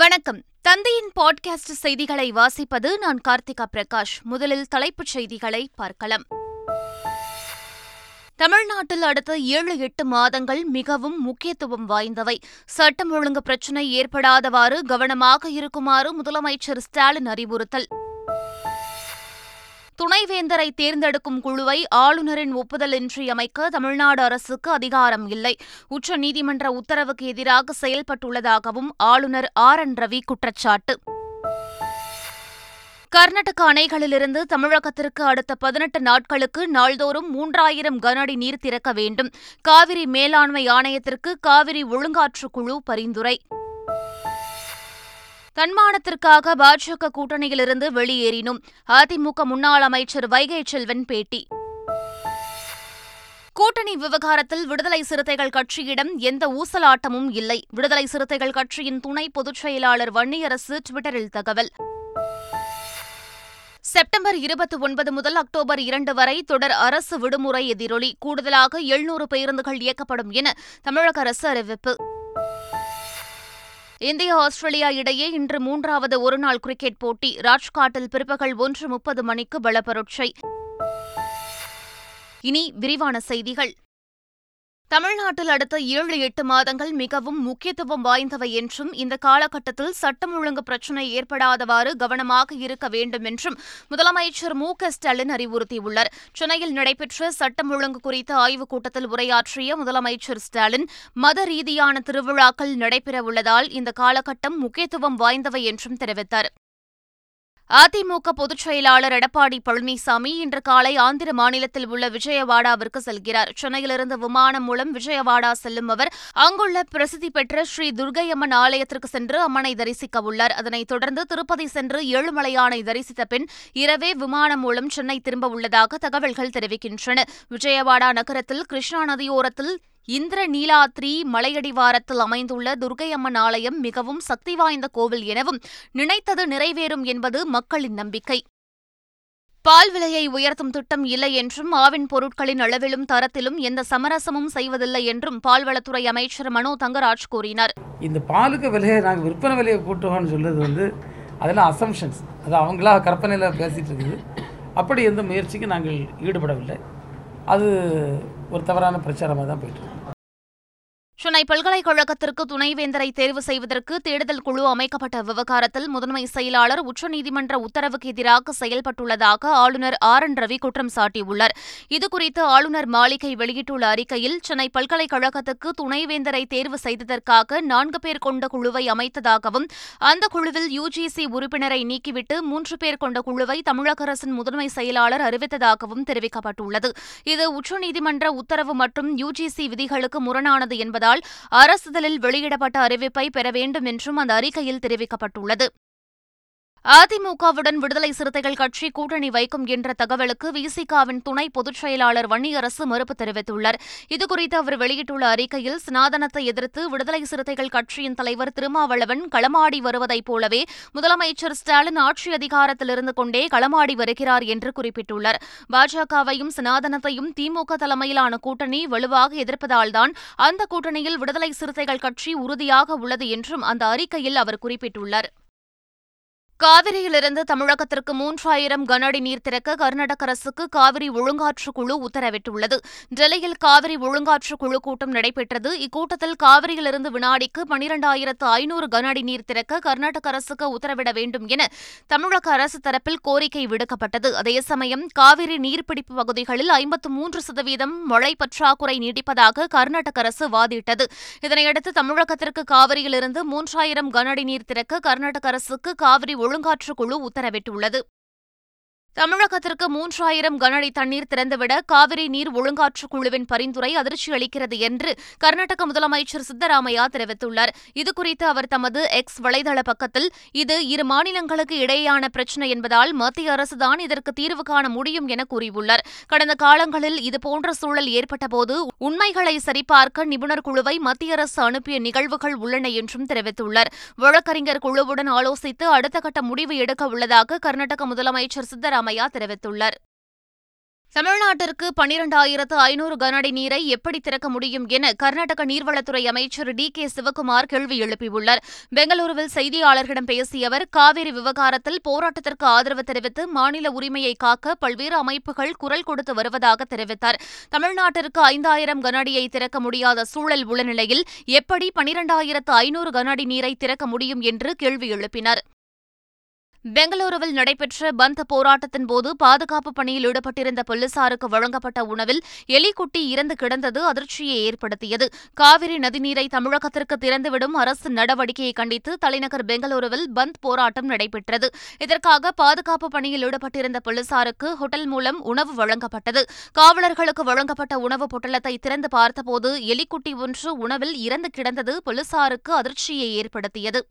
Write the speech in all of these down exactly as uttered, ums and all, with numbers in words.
வணக்கம். தந்தையின் பாட்காஸ்ட் செய்திகளை வாசிப்பது நான் கார்த்திகா பிரகாஷ். முதலில் தலைப்புச் செய்திகளை பார்க்கலாம். தமிழ்நாட்டில் அடுத்த ஏழு எட்டு மாதங்கள் மிகவும் முக்கியத்துவம் வாய்ந்தவை. சட்டம் ஒழுங்கு பிரச்சினை ஏற்படாதவாறு கவனமாக இருக்குமாறு முதலமைச்சர் ஸ்டாலின் அறிவுறுத்தல். துணைவேந்தரை தேர்ந்தெடுக்கும் குழுவை ஆளுநரின் ஒப்புதலின்றி அமைக்க தமிழ்நாடு அரசுக்கு அதிகாரம் இல்லை. உச்சநீதிமன்ற உத்தரவுக்கு எதிராக செயல்பட்டுள்ளதாகவும் ஆளுநர் ஆர் என் ரவி குற்றச்சாட்டு. கர்நாடக அணைகளிலிருந்து தமிழகத்திற்கு அடுத்த பதினெட்டு நாட்களுக்கு நாள்தோறும் மூன்றாயிரம் கனஅடி நீர் திறக்க வேண்டும். காவிரி மேலாண்மை ஆணையத்திற்கு காவிரி ஒழுங்காற்று குழு பரிந்துரை. தன்மானத்திற்காக பாஜக கூட்டணியிலிருந்து வெளியேறினோம், அதிமுக முன்னாள் அமைச்சர் வைகை செல்வன் பேட்டி. கூட்டணி விவகாரத்தில் விடுதலை சிறுத்தைகள் கட்சியிடம் எந்த ஊசலாட்டமும் இல்லை. விடுதலை சிறுத்தைகள் கட்சியின் துணை பொதுச் செயலாளர் வன்னியரசு ட்விட்டரில் தகவல். செப்டம்பர் இருபத்தி ஒன்பது முதல் அக்டோபர் இரண்டு வரை தொடர் அரசு விடுமுறை எதிரொலி. கூடுதலாக எழுநூறு பேருந்துகள் இயக்கப்படும் என தமிழக அரசு அறிவிப்பு. இந்தியா ஆஸ்திரேலியா இடையே இன்று மூன்றாவது ஒருநாள் கிரிக்கெட் போட்டி. ராஜ்காட்டில் பிற்பகல் ஒன்று முப்பது மணிக்கு பலப்பரட்சை. இனி விரிவான செய்திகள். தமிழ்நாட்டில் அடுத்த ஏழு எட்டு மாதங்கள் மிகவும் முக்கியத்துவம் வாய்ந்தவை என்றும் இந்த காலகட்டத்தில் சட்டம் ஒழுங்கு பிரச்சினை ஏற்படாதவாறு கவனமாக இருக்க வேண்டும் என்றும் முதலமைச்சர் மு க ஸ்டாலின் அறிவுறுத்தியுள்ளார். சென்னையில் நடைபெற்ற சட்டம் ஒழுங்கு குறித்த ஆய்வுக் கூட்டத்தில் உரையாற்றிய முதலமைச்சர் ஸ்டாலின், மத ரீதியான திருவிழாக்கள் நடைபெறவுள்ளதால் இந்த காலகட்டம் முக்கியத்துவம் வாய்ந்தவை என்றும் தெரிவித்தார். அதிமுக பொதுச் செயலாளர் எடப்பாடி பழனிசாமி இன்று காலை ஆந்திர மாநிலத்தில் உள்ள விஜயவாடாவிற்கு செல்கிறார். சென்னையிலிருந்து விமானம் மூலம் விஜயவாடா செல்லும் அவர் அங்குள்ள பிரசித்தி பெற்ற ஸ்ரீ துர்க்கையம்மன் ஆலயத்திற்கு சென்று அம்மனை தரிசிக்க உள்ளார். அதனைத் தொடர்ந்து திருப்பதி சென்று ஏழுமலையானை தரிசித்த பின் இரவே விமானம் மூலம் சென்னை திரும்ப உள்ளதாக தகவல்கள் தெரிவிக்கின்றன. விஜயவாடா நகரத்தில் கிருஷ்ணா நதியோரத்தில் இந்திர நீலாத்ரி மலையடிவாரத்தில் அமைந்துள்ள துர்க்கையம்மன் ஆலயம் மிகவும் சக்தி வாய்ந்த கோவில் எனவும் நினைத்தது நிறைவேறும் என்பது மக்களின் நம்பிக்கை. பால் விலையை உயர்த்தும் திட்டம் இல்லை என்றும் ஆவின் பொருட்களின் அளவிலும் தரத்திலும் எந்த சமரசமும் செய்வதில்லை என்றும் பால்வளத்துறை அமைச்சர் மனோ தங்கராஜ் கூறினார். இந்த பாலுக்கு விலையை நாங்கள் விற்பனை விலையை போட்டுவோம்னு சொல்றது வந்து அதெல்லாம் அசம்ஷன்ஸ், அது அவங்களா கற்பனையில் பேசிட்டு இருக்குது. அப்படி எந்த முயற்சிக்கு நாங்கள் ஈடுபடவில்லை. அது ஒரு தவறான பிரச்சாரமாக தான் போயிட்டு இருக்கு. சென்னை பல்கலைக்கழகத்திற்கு துணைவேந்தரை தேர்வு செய்வதற்கு தேடுதல் குழு அமைக்கப்பட்ட விவகாரத்தில் முதன்மை செயலாளர் உச்சநீதிமன்ற உத்தரவுக்கு எதிராக செயல்பட்டுள்ளதாக ஆளுநர் ஆர் என் ரவி குற்றம் சாட்டியுள்ளார். இதுகுறித்து ஆளுநர் மாளிகை வெளியிட்டுள்ள அறிக்கையில், சென்னை பல்கலைக்கழகத்துக்கு துணைவேந்தரை தேர்வு செய்ததற்காக நான்கு பேர் கொண்ட குழுவை அமைத்ததாகவும் அந்த குழுவில் யுஜிசி உறுப்பினரை நீக்கிவிட்டு மூன்று பேர் கொண்ட குழுவை தமிழக அரசின் முதன்மை செயலாளர் அறிவித்ததாகவும் தெரிவிக்கப்பட்டுள்ளது. இது உச்சநீதிமன்ற உத்தரவு மற்றும் யுஜிசி விதிகளுக்கு முரணானது என்பதால் அரசிதழில் வெளியிடப்பட்ட அறிவிப்பை பெற வேண்டும் என்றும் அந்த அறிக்கையில் தெரிவிக்கப்பட்டுள்ளது. அதிமுகவுடன் விடுதலை சிறுத்தைகள் கட்சி கூட்டணி வைக்கும் என்ற தகவலுக்கு விசிகாவின் துணை பொதுச் செயலாளர் வன்னியரசு மறுப்பு தெரிவித்துள்ளார். இதுகுறித்து அவர் வெளியிட்டுள்ள அறிக்கையில், சனாதனத்தை எதிர்த்து விடுதலை சிறுத்தைகள் கட்சியின் தலைவர் திருமாவளவன் களமாடி வருவதைப் போலவே முதலமைச்சர் ஸ்டாலின் ஆட்சி அதிகாரத்திலிருந்து கொண்டே களமாடி வருகிறார் என்று குறிப்பிட்டுள்ளார். பாஜகவையும் சனாதனத்தையும் திமுக தலைமையிலான கூட்டணி வலுவாக எதிர்ப்பதால்தான் அந்த கூட்டணியில் விடுதலை சிறுத்தைகள் கட்சி உறுதியாக உள்ளது என்றும் அந்த அறிக்கையில் அவர் குறிப்பிட்டுள்ளார். காவிரியிலிருந்து தமிழகத்திற்கு மூன்றாயிரம் கனஅடி நீர் திறக்க கர்நாடக அரசுக்கு காவிரி ஒழுங்காற்று குழு உத்தரவிட்டுள்ளது. டெல்லியில் காவிரி ஒழுங்காற்று குழு கூட்டம் நடைபெற்றது. இக்கூட்டத்தில் காவிரியிலிருந்து வினாடிக்கு பனிரெண்டாயிரத்து ஐநூறு கனஅடி நீர் திறக்க கர்நாடக அரசுக்கு உத்தரவிட வேண்டும் என தமிழக அரசு தரப்பில் கோரிக்கை விடுக்கப்பட்டது. அதேசமயம் காவிரி நீர்பிடிப்பு பகுதிகளில் ஐம்பத்து மூன்று சதவீதம் மழை பற்றாக்குறை நீடிப்பதாக கர்நாடக அரசு வாதிட்டது. இதனையடுத்து தமிழகத்திற்கு காவிரியிலிருந்து மூன்றாயிரம் கனஅடி நீர் திறக்க கர்நாடக அரசுக்கு காவிரி ஒழுங்காற்று குழு உத்தரவிட்டுள்ளது. தமிழகத்திற்கு மூன்றாயிரம் கனஅடி தண்ணீர் திறந்துவிட காவிரி நீர் ஒழுங்காற்று குழுவின் பரிந்துரை அதிர்ச்சியளிக்கிறது என்று கர்நாடக முதலமைச்சர் சித்தராமையா தெரிவித்துள்ளார். இதுகுறித்து அவர் தமது எக்ஸ் வலைதள பக்கத்தில், இது இரு மாநிலங்களுக்கு இடையேயான பிரச்சினை என்பதால் மத்திய அரசுதான் இதற்கு தீர்வு காண முடியும் என கூறியுள்ளார். கடந்த காலங்களில் இதுபோன்ற சூழல் ஏற்பட்டபோது உண்மைகளை சரிபார்க்க நிபுணர் குழுவை மத்திய அரசு அனுப்பிய நிகழ்வுகள் உள்ளன என்றும் தெரிவித்துள்ளார். வழக்கறிஞர் குழுவுடன் ஆலோசித்து அடுத்த கட்ட முடிவு எடுக்க உள்ளதாக கர்நாடக முதலமைச்சர் சித்தராமையா தெரிவித்துள்ளார். தமிழ்நாட்டிற்கு பனிரெண்டாயிரத்து ஐநூறு கனஅடி நீரை எப்படி திறக்க முடியும் என கர்நாடக நீர்வளத்துறை அமைச்சர் டி கே சிவக்குமார் கேள்வி எழுப்பியுள்ளார். பெங்களூருவில் செய்தியாளர்களிடம் பேசிய அவர், காவிரி விவகாரத்தில் போராட்டத்திற்கு ஆதரவு தெரிவித்து மாநில உரிமையை காக்க பல்வேறு அமைப்புகள் குரல் கொடுத்து வருவதாக தெரிவித்தார். தமிழ்நாட்டிற்கு ஐந்தாயிரம் கனஅடியை திறக்க முடியாத சூழல் உள்ள நிலையில் எப்படி பனிரெண்டாயிரத்து ஐநூறு கனஅடி நீரை திறக்க முடியும் என்று கேள்வி எழுப்பினார். பெங்களூருவில் நடைபெற்ற பந்த் போராட்டத்தின்போது பாதுகாப்பு பணியில் ஈடுபட்டிருந்த போலீசாருக்கு வழங்கப்பட்ட உணவில் எலிக்குட்டி இறந்து கிடந்தது அதிர்ச்சியை ஏற்படுத்தியது. காவிரி நதிநீரை தமிழகத்திற்கு திறந்துவிடும் அரசு நடவடிக்கையை கண்டித்து தலைநகர் பெங்களூருவில் பந்த் போராட்டம் நடைபெற்றது. இதற்காக பாதுகாப்பு பணியில் ஈடுபட்டிருந்த போலீசாருக்கு ஹோட்டல் மூலம் உணவு வழங்கப்பட்டது. காவலர்களுக்கு வழங்கப்பட்ட உணவு பொட்டலத்தை திறந்து பார்த்தபோது எலிக்குட்டி ஒன்று உணவில் இறந்து கிடந்தது போலீசாருக்கு அதிர்ச்சியை ஏற்படுத்தியது.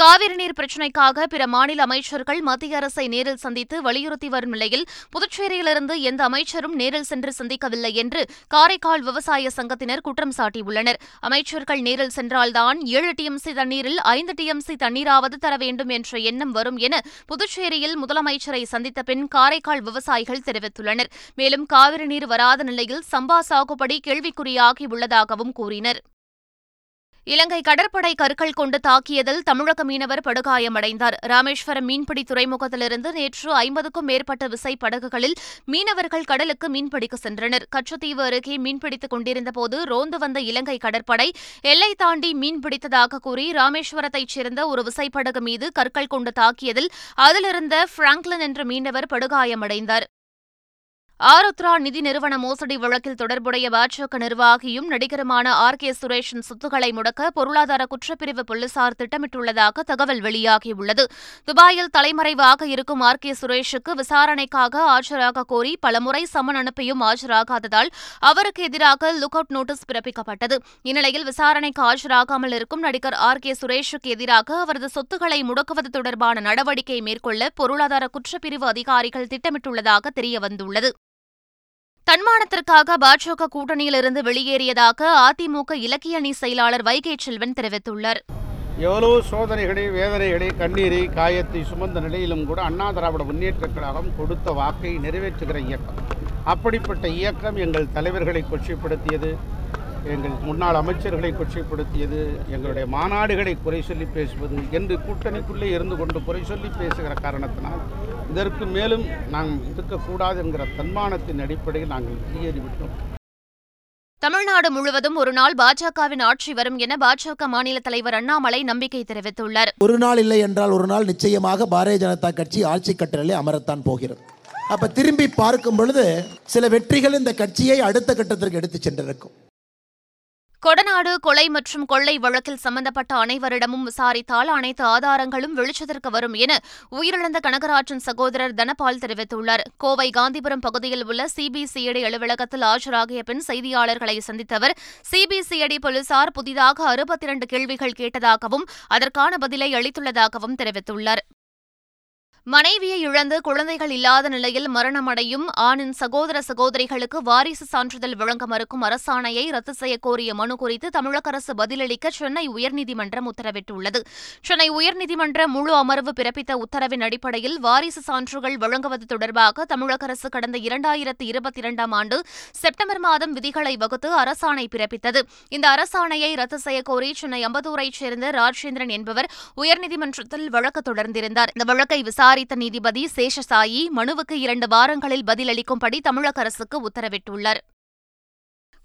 காவிரி நீர் பிரச்சினைக்காக பிற மாநில அமைச்சர்கள் மத்திய அரசை நேரில் சந்தித்து வலியுறுத்தி வரும் நிலையில் புதுச்சேரியிலிருந்து எந்த அமைச்சரும் நேரில் சென்று சந்திக்கவில்லை என்று காரைக்கால் விவசாய சங்கத்தினர் குற்றம் சாட்டியுள்ளனர். அமைச்சர்கள் நேரில் சென்றால்தான் ஏழு டிஎம்சி தண்ணீரில் ஐந்து டிஎம்சி தண்ணீராவது தர வேண்டும் என்ற எண்ணம் வரும் என புதுச்சேரியில் முதலமைச்சரை சந்தித்த பின் காரைக்கால் விவசாயிகள் தெரிவித்துள்ளனர். மேலும் காவிரி நீர் வராத நிலையில் சம்பா சாகுபடி கேள்விக்குறியாகியுள்ளதாகவும் கூறினர். இலங்கை கடற்படை கற்கள் கொண்டு தாக்கியதில் தமிழக மீனவர் படுகாயமடைந்தார். ராமேஸ்வரம் மீன்பிடி துறைமுகத்திலிருந்து நேற்று ஐம்பதுக்கும் மேற்பட்ட விசை படகுகளில் மீனவர்கள் கடலுக்கு மீன்பிடிக்க சென்றனர். கச்சத்தீவு அருகே மீன்பிடித்துக் கொண்டிருந்தபோது ரோந்து வந்த இலங்கை கடற்படை எல்லை தாண்டி மீன்பிடித்ததாக கூறி ராமேஸ்வரத்தைச் சேர்ந்த ஒரு விசைப்படகு மீது கற்கள் கொண்டு தாக்கியதில் அதிலிருந்த பிராங்க்லின் என்ற மீனவர் படுகாயமடைந்தார். ஆருத்ரா நிதி நிறுவன மோசடி வழக்கில் தொடர்புடைய பாஜக நிர்வாகியும் நடிகருமான ஆர் கே சுரேஷின் சொத்துக்களை முடக்க பொருளாதார குற்றப்பிரிவு போலீசார் திட்டமிட்டுள்ளதாக தகவல் வெளியாகியுள்ளது. துபாயில் தலைமறைவாக இருக்கும் ஆர் கே சுரேஷுக்கு விசாரணைக்காக ஆஜராக கோரி பலமுறை சம்மன் அனுப்பியும் ஆஜராகாததால் அவருக்கு எதிராக லுக் அவுட் நோட்டீஸ் பிறப்பிக்கப்பட்டது. இந்நிலையில் விசாரணைக்கு ஆஜராகாமல் இருக்கும் நடிகர் ஆர் கே சுரேஷுக்கு எதிராக அவரது சொத்துக்களை முடக்குவது தொடர்பான நடவடிக்கையை மேற்கொள்ள பொருளாதார குற்றப்பிரிவு அதிகாரிகள் திட்டமிட்டுள்ளதாக தெரியவந்துள்ளது. தன்மானத்திற்காக பாஜக கூட்டணியிலிருந்து வெளியேறியதாக அதிமுக இலக்கிய அணி செயலாளர் வைகை செல்வன் தெரிவித்துள்ளார். எவ்வளவு சோதனைகளை, வேதனைகளை, கண்ணீரை, காயத்தை சுமந்த நிலையிலும் கூட அண்ணா திராவிட முன்னேற்றக் கழகம் கொடுத்த வாக்கை நிறைவேற்றுகிற இயக்கம். அப்படிப்பட்ட இயக்கம் எங்கள் தலைவர்களை கொச்சைப்படுத்தியது, எங்கள் முன்னாள் அமைச்சர்களை கொச்சைப்படுத்தியது, எங்களுடைய மாநாடுகளை குறை சொல்லி பேசுவது என்று கூட்டணிக்குள்ளே இருந்து கொண்டு குறை சொல்லி பேசுகிற காரணத்தினால் இதற்கு மேலும் நாம் இருக்கக்கூடாது என்கிற தன்மானத்தின் அடிப்படையில் நாங்கள் வெளியேறிவிட்டோம். தமிழ்நாடு முழுவதும் ஒரு நாள் பாஜகவின் ஆட்சி வரும் என பாஜக மாநில தலைவர் அண்ணாமலை நம்பிக்கை தெரிவித்துள்ளார். ஒரு நாள் இல்லை என்றால் ஒரு நாள் நிச்சயமாக பாரதிய ஜனதா கட்சி ஆட்சி கட்டளிலே அமரத்தான் போகிறது. அப்ப திரும்பி பார்க்கும் பொழுது சில வெற்றிகள் இந்த கட்சியை அடுத்த கட்டத்திற்கு எடுத்து சென்றிருக்கும். கொடநாடு கொலை மற்றும் கொள்ளை வழக்கில் சம்பந்தப்பட்ட அனைவரிடமும் விசாரித்தால் அனைத்து ஆதாரங்களும் வெளிச்சத்திற்கு வரும் என உயிரிழந்த கனகராஜன் சகோதரர் தனபால் தெரிவித்துள்ளார். கோவை காந்திபுரம் பகுதியில் உள்ள சிபிசிஐடி அலுவலகத்தில் ஆஜராகிய பின் செய்தியாளர்களை சந்தித்த அவர், சிபிசிஐடி போலீசார் புதிதாக அறுபத்தி இரண்டு கேள்விகள் கேட்டதாகவும் அதற்கான பதிலை அளித்துள்ளதாகவும் தெரிவித்துள்ளார். மனைவியை இழந்து குழந்தைகள் இல்லாத நிலையில் மரணமடையும் ஆணின் சகோதர சகோதரிகளுக்கு வாரிசு சான்றிதழ் வழங்க மறுக்கும் அரசாணையை ரத்து செய்யக்கோரிய மனு குறித்து தமிழக அரசு பதிலளிக்க சென்னை உயர்நீதிமன்றம் உத்தரவிட்டுள்ளது. சென்னை உயர்நீதிமன்ற முழு அமர்வு பிறப்பித்த உத்தரவின் அடிப்படையில் வாரிசு சான்றுகள் வழங்குவது தொடர்பாக தமிழக அரசு கடந்த இரண்டாயிரத்து இருபத்தி இரண்டாம் ஆண்டு செப்டம்பர் மாதம் விதிகளை வகுத்து அரசாணை பிறப்பித்தது. இந்த அரசாணையை ரத்து செய்யக்கோரி சென்னை அம்பத்தூரைச் சேர்ந்த ராஜேந்திரன் என்பவர் உயர்நீதிமன்றத்தில் வழக்கு தொடர்ந்திருந்தார். இந்த வழக்கை விசாரி நீதிபதி சேஷசாயி மனுவுக்கு இரண்டு வாரங்களில் பதிலளிக்கும்படி தமிழக அரசுக்கு உத்தரவிட்டுள்ளார்.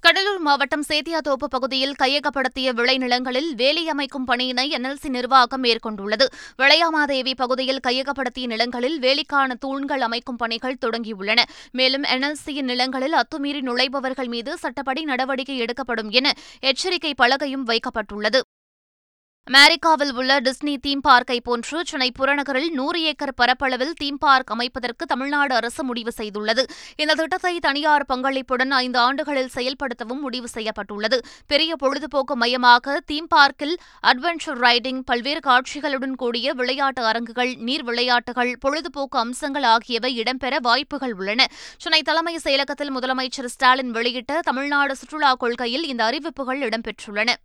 கடலூர் மாவட்டம் சேத்தியாத்தோப்பு பகுதியில் கையகப்படுத்திய விளைநிலங்களில் வேலியமைக்கும் பணியினை என்எல்சி நிர்வாகம் மேற்கொண்டுள்ளது. விளையாமாதேவி பகுதியில் கையகப்படுத்திய நிலங்களில் வேலிக்கான தூண்கள் அமைக்கும் பணிகள் தொடங்கியுள்ளன. மேலும் என்எல்சியின் நிலங்களில் அத்துமீறி நுழைபவர்கள் மீது சட்டப்படி நடவடிக்கை எடுக்கப்படும் என எச்சரிக்கை பலகையும் வைக்கப்பட்டுள்ளது. அமெரிக்காவில் உள்ள டிஸ்னி தீம் பார்க்கை போன்று சென்னை புறநகரில் நூறு ஏக்கர் பரப்பளவில் தீம் பார்க் அமைப்பதற்கு தமிழ்நாடு அரசு முடிவு செய்துள்ளது. இந்த திட்டத்தை தனியார் பங்களிப்புடன் ஐந்து ஆண்டுகளில் செயல்படுத்தவும் முடிவு செய்யப்பட்டுள்ளது. பெரிய பொழுதுபோக்கு மையமாக தீம் பார்க்கில் அட்வென்ச்சர் ரைடிங், பல்வேறு காட்சிகளுடன் கூடிய விளையாட்டு அரங்குகள், நீர் விளையாட்டுகள், பொழுதுபோக்கு அம்சங்கள் ஆகியவை இடம்பெற வாய்ப்புகள் உள்ளன. சென்னை தலைமை செயலகத்தில் முதலமைச்சர் ஸ்டாலின் வெளியிட்ட தமிழ்நாடு சுற்றுலா கொள்கையில் இந்த அறிவிப்புகள் இடம்பெற்றுள்ளன.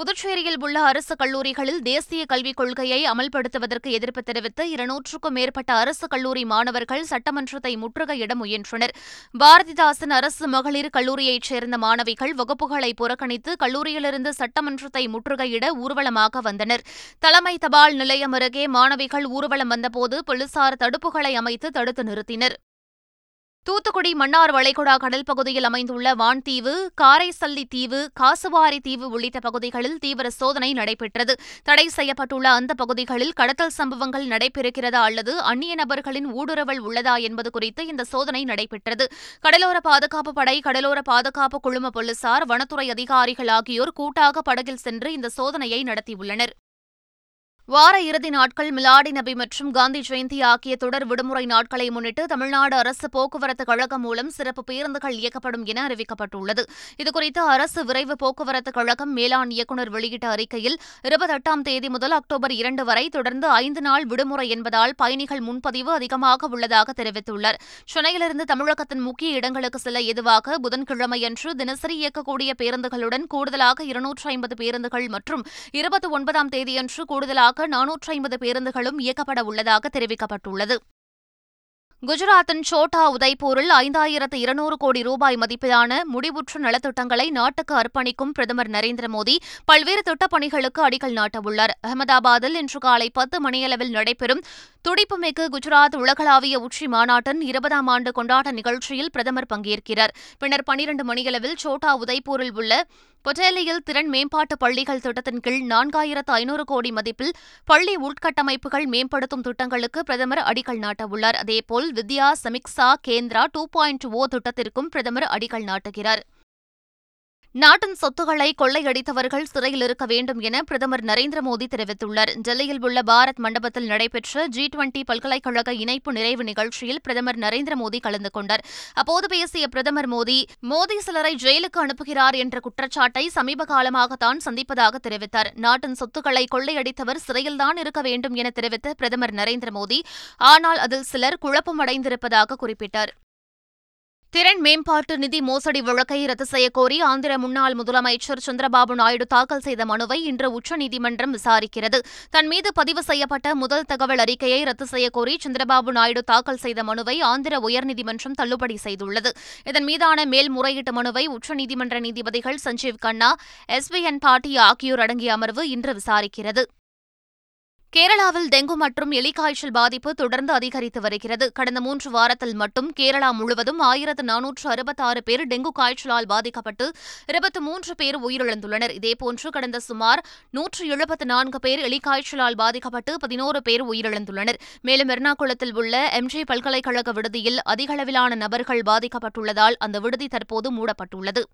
புதுச்சேரியில் உள்ள அரசு கல்லூரிகளில் தேசிய கல்விக் கொள்கையை அமல்படுத்துவதற்கு எதிர்ப்பு தெரிவித்து இருநூற்றுக்கும் மேற்பட்ட அரசு கல்லூரி மாணவர்கள் சட்டமன்றத்தை முற்றுகையிட முயன்றனர். பாரதிதாசன் அரசு மகளிர் கல்லூரியைச் சேர்ந்த மாணவிகள் வகுப்புகளை புறக்கணித்து கல்லூரியிலிருந்து சட்டமன்றத்தை முற்றுகையிட ஊர்வலமாக வந்தனர். தலைமை தபால் நிலையம் அருகே மாணவிகள் ஊர்வலம் வந்தபோது போலீசார் தடுப்புகளை அமைத்து தடுத்து நிறுத்தினர். தூத்துக்குடி மன்னார் வளைகுடா கடல் பகுதியில் அமைந்துள்ள வான்தீவு, காரைசல்லி தீவு, காசுவாரி தீவு உள்ளிட்ட பகுதிகளில் தீவிர சோதனை நடைபெற்றது. தடை செய்யப்பட்டுள்ள அந்த பகுதிகளில் கடத்தல் சம்பவங்கள் நடைபெறுகிறதா அல்லது அந்நிய நபர்களின் ஊடுருவல் உள்ளதா என்பது குறித்து இந்த சோதனை நடைபெற்றது. கடலோர பாதுகாப்பு படை, கடலோர பாதுகாப்பு குழும போலீசார், வனத்துறை அதிகாரிகள் ஆகியோர் கூட்டாக படகில் சென்று இந்த சோதனையை நடத்தியுள்ளனர். வார இறுதி நாட்கள், மிலாடி நபி மற்றும் காந்தி ஜெயந்தி ஆகிய தொடர் விடுமுறை நாட்களை முன்னிட்டு தமிழ்நாடு அரசு போக்குவரத்து கழகம் மூலம் சிறப்பு பேருந்துகள் இயக்கப்படும் என அறிவிக்கப்பட்டுள்ளது. இதுகுறித்து அரசு விரைவு போக்குவரத்து கழகம் மேலாண் இயக்குநர் வெளியிட்ட அறிக்கையில், இருபத்தெட்டாம் தேதி முதல் அக்டோபர் இரண்டு வரை தொடர்ந்து ஐந்து நாள் விடுமுறை என்பதால் பயணிகள் முன்பதிவு அதிகமாக உள்ளதாக தெரிவித்துள்ளார். சென்னையிலிருந்து தமிழகத்தின் முக்கிய இடங்களுக்கு செல்ல ஏதுவாக புதன்கிழமையன்று தினசரி இயக்கக்கூடிய பேருந்துகளுடன் கூடுதலாக இருநூற்று ஐம்பது பேருந்துகள் மற்றும் இருபத்தி ஒன்பதாம் தேதியன்று கூடுதலாக நானூற்று ஐம்பது பேருந்துகளும் இயக்கப்பட உள்ளதாக தெரிவிக்கப்பட்டுள்ளது. குஜராத்தின் சோட்டா உதய்பூரில் ஐந்தாயிரத்து இருநூறு கோடி ரூபாய் மதிப்பிலான முடிவுற்ற நலத்திட்டங்களை நாட்டுக்கு அர்ப்பணிக்கும் பிரதமர் நரேந்திரமோடி பல்வேறு திட்டப்பணிகளுக்கு அடிக்கல் நாட்டவுள்ளார். அகமதாபாத்தில் இன்று காலை பத்து மணியளவில் நடைபெறும் துடிப்புமிகு குஜராத் உலகளாவிய உச்சி மாநாட்டின் இருபதாம் ஆண்டு கொண்டாட்ட நிகழ்ச்சியில் பிரதமர் பங்கேற்கிறார். பின்னர் பனிரண்டு மணியளவில் சோட்டா உதய்பூரில் உள்ள பொட்டேலியில் திறன் மேம்பாட்டு பள்ளிகள் திட்டத்தின் கீழ் நான்காயிரத்து ஐநூறு கோடி மதிப்பில் பள்ளி உட்கட்டமைப்புகள் மேம்படுத்தும் திட்டங்களுக்கு பிரதமர் அடிக்கல் நாட்டவுள்ளார். அதேபோல் Vidya Samiksha Kendra two point O திட்டத்திற்கும் பிரதமர் அடிக்கல் நாட்டுகிறார். நாட்டின் சொத்துக்களை கொள்ளையடித்தவர்கள் சிறையில் இருக்க வேண்டும் என பிரதமர் நரேந்திர மோடி தெரிவித்துள்ளார். டெல்லியில் உள்ள பாரத் மண்டபத்தில் நடைபெற்ற ஜி டுவெண்டி பல்கலைக்கழக இணைப்பு நிறைவு நிகழ்ச்சியில் பிரதமர் நரேந்திர மோடி கலந்து கொண்டார். அப்போது பேசிய பிரதமர் மோடி, மோடி சிலரை ஜெயிலுக்கு அனுப்புகிறார் என்ற குற்றச்சாட்டை சமீப காலமாகத்தான் சந்திப்பதாக தெரிவித்தார். நாட்டின் சொத்துக்களை கொள்ளையடித்தவர் சிறையில்தான் இருக்க வேண்டும் என தெரிவித்த பிரதமர் நரேந்திர மோடி, ஆனால் அதில் சிலர் குழப்பமடைந்திருப்பதாக குறிப்பிட்டார். திறன் மேம்பாட்டு நிதி மோசடி வழக்கை ரத்து செய்யக்கோரி ஆந்திர முன்னாள் முதலமைச்சர் சந்திரபாபு நாயுடு தாக்கல் செய்த மனுவை இன்று உச்சநீதிமன்றம் விசாரிக்கிறது. தன்மீது பதிவு செய்யப்பட்ட முதல் தகவல் அறிக்கையை ரத்து செய்யக்கோரி சந்திரபாபு நாயுடு தாக்கல் செய்த மனுவை ஆந்திர உயர்நீதிமன்றம் தள்ளுபடி செய்துள்ளது. இதன் மீதான மேல்முறையீட்டு மனுவை உச்சநீதிமன்ற நீதிபதிகள் Sanjiv Khanna, S B N Bhatia ஆகியோர் அடங்கிய அமர்வு இன்று விசாரிக்கிறது. கேரளாவில் டெங்கு மற்றும் எலிக்காய்ச்சல் பாதிப்பு தொடர்ந்து அதிகரித்து வருகிறது. கடந்த மூன்று வாரத்தில் மட்டும் கேரளா முழுவதும் ஆயிரத்து நானூற்று அறுபத்தாறு பேர் டெங்கு காய்ச்சலால் பாதிக்கப்பட்டு இருபத்தி மூன்று பேர் உயிரிழந்துள்ளனர். இதேபோன்று கடந்த சுமார் நூற்று எழுபத்து நான்கு பேர் எலிக்காய்ச்சலால் பாதிக்கப்பட்டு பதினோரு பேர் உயிரிழந்துள்ளனர். மேலும் எர்ணாகுளத்தில் உள்ள எம்ஜி பல்கலைக்கழக விடுதியில் அதிகளவிலான நபர்கள் பாதிக்கப்பட்டுள்ளதால் அந்த விடுதி தற்போது மூடப்பட்டுள்ளது.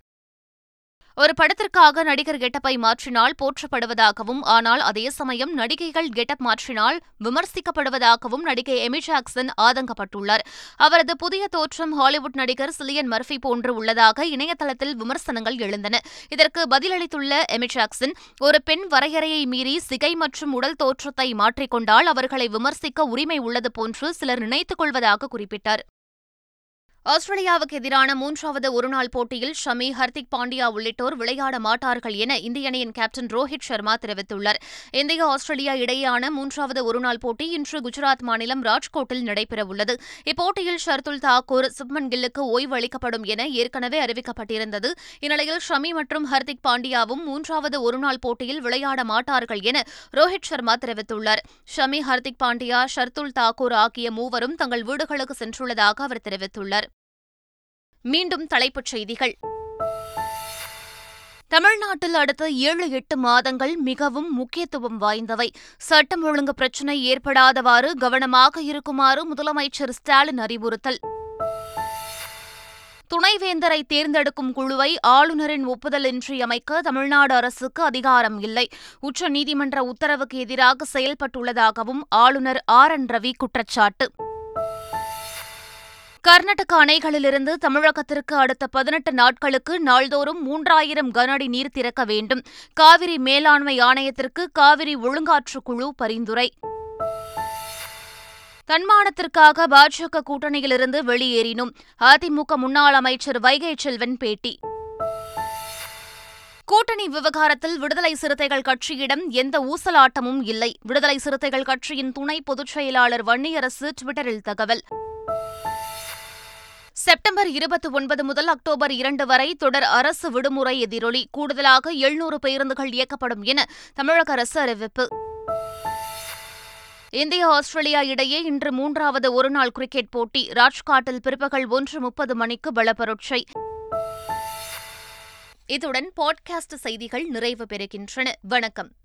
ஒரு படத்திற்காக நடிகர் கெட்டப்பை மாற்றினால் போற்றப்படுவதாகவும், ஆனால் அதே சமயம் நடிகைகள் கெட்டப் மாற்றினால் விமர்சிக்கப்படுவதாகவும் நடிகை எமி ஜாக்சன் ஆதங்கப்பட்டுள்ளார். அவரது புதிய தோற்றம் ஹாலிவுட் நடிகர் சிலியன் மர்ஃபி போன்று உள்ளதாக இணையதளத்தில் விமர்சனங்கள் எழுந்தன. இதற்கு பதிலளித்துள்ள எமி ஜாக்சன், ஒரு பெண் வரையறையை மீறி சிகை மற்றும் உடல் தோற்றத்தை மாற்றிக்கொண்டால் அவர்களை விமர்சிக்க உரிமை உள்ளது போன்று சிலர் நினைத்துக் கொள்வதாக குறிப்பிட்டார். ஆஸ்திரேலியாவுக்கு எதிரான மூன்றாவது ஒருநாள் போட்டியில் ஷமி, ஹர்திக் பாண்டியா உள்ளிட்டோர் விளையாட மாட்டார்கள் என இந்திய அணியின் கேப்டன் ரோஹித் ஷர்மா தெரிவித்துள்ளார். இந்தியா ஆஸ்திரேலியா இடையேயான மூன்றாவது ஒருநாள் போட்டி இன்று குஜராத் மாநிலம் ராஜ்கோட்டில் நடைபெறவுள்ளது. இப்போட்டியில் ஷர்துல் தாக்கூர், சுப்மன் கில்லுக்கு ஓய்வு அளிக்கப்படும் என ஏற்கனவே அறிவிக்கப்பட்டிருந்தது. இந்நிலையில் ஷமி மற்றும் ஹர்திக் பாண்டியாவும் மூன்றாவது ஒருநாள் போட்டியில் விளையாட மாட்டார்கள் என ரோஹித் ஷர்மா தெரிவித்துள்ளார். ஷமி, ஹர்திக் பாண்டியா, ஷர்துல் தாக்கூர் ஆகிய மூவரும் தங்கள் வீடுகளுக்கு சென்றுள்ளதாக அவர் தெரிவித்துள்ளார். மீண்டும் தலைப்புச் செய்திகள். தமிழ்நாட்டில் அடுத்த ஏழு எட்டு மாதங்கள் மிகவும் முக்கியத்துவம் வாய்ந்தவை. சட்டம் ஒழுங்கு பிரச்சினை ஏற்படாதவாறு கவனமாக இருக்குமாறு முதலமைச்சர் ஸ்டாலின் அறிவுறுத்தல். துணைவேந்தரை தேர்ந்தெடுக்கும் குழுவை ஆளுநரின் ஒப்புதலின்றி அமைக்க தமிழ்நாடு அரசுக்கு அதிகாரம் இல்லை. உச்சநீதிமன்ற உத்தரவுக்கு எதிராக செயல்பட்டுள்ளதாகவும் ஆளுநர் ஆர் என் ரவி குற்றச்சாட்டு. கர்நாடக அணைகளிலிருந்து தமிழகத்திற்கு அடுத்த பதினெட்டு நாட்களுக்கு நாள்தோறும் மூன்றாயிரம் கன அடி நீர் திறக்க வேண்டும். காவிரி மேலாண்மை ஆணையத்திற்கு காவிரி ஒழுங்காற்றுக்குழு பரிந்துரை. தன்மானத்திற்காக பாஜக கூட்டணியிலிருந்து வெளியேறினோம். அதிமுக முன்னாள் அமைச்சர் வைகை செல்வன் பேட்டி. கூட்டணி விவகாரத்தில் விடுதலை சிறுத்தைகள் கட்சியிடம் எந்த ஊசலாட்டமும் இல்லை. விடுதலை சிறுத்தைகள் கட்சியின் துணை பொதுச் செயலாளர் வன்னியரசு ட்விட்டரில் தகவல். செப்டம்பர் இருபத்தி ஒன்பது முதல் அக்டோபர் இரண்டு வரை தொடர் அரசு விடுமுறை எதிரொலி. கூடுதலாக எழுநூறு பேருந்துகள் இயக்கப்படும் என தமிழக அரசு அறிவிப்பு. இந்தியா ஆஸ்திரேலியா இடையே இன்று மூன்றாவது ஒருநாள் கிரிக்கெட் போட்டி. ராஜ்காட்டில் பிற்பகல் ஒன்று முப்பது மணிக்கு பலப்பரட்சை. இதுடன் பாட்காஸ்ட் செய்திகள் நிறைவு பெறுகின்றன. வணக்கம்.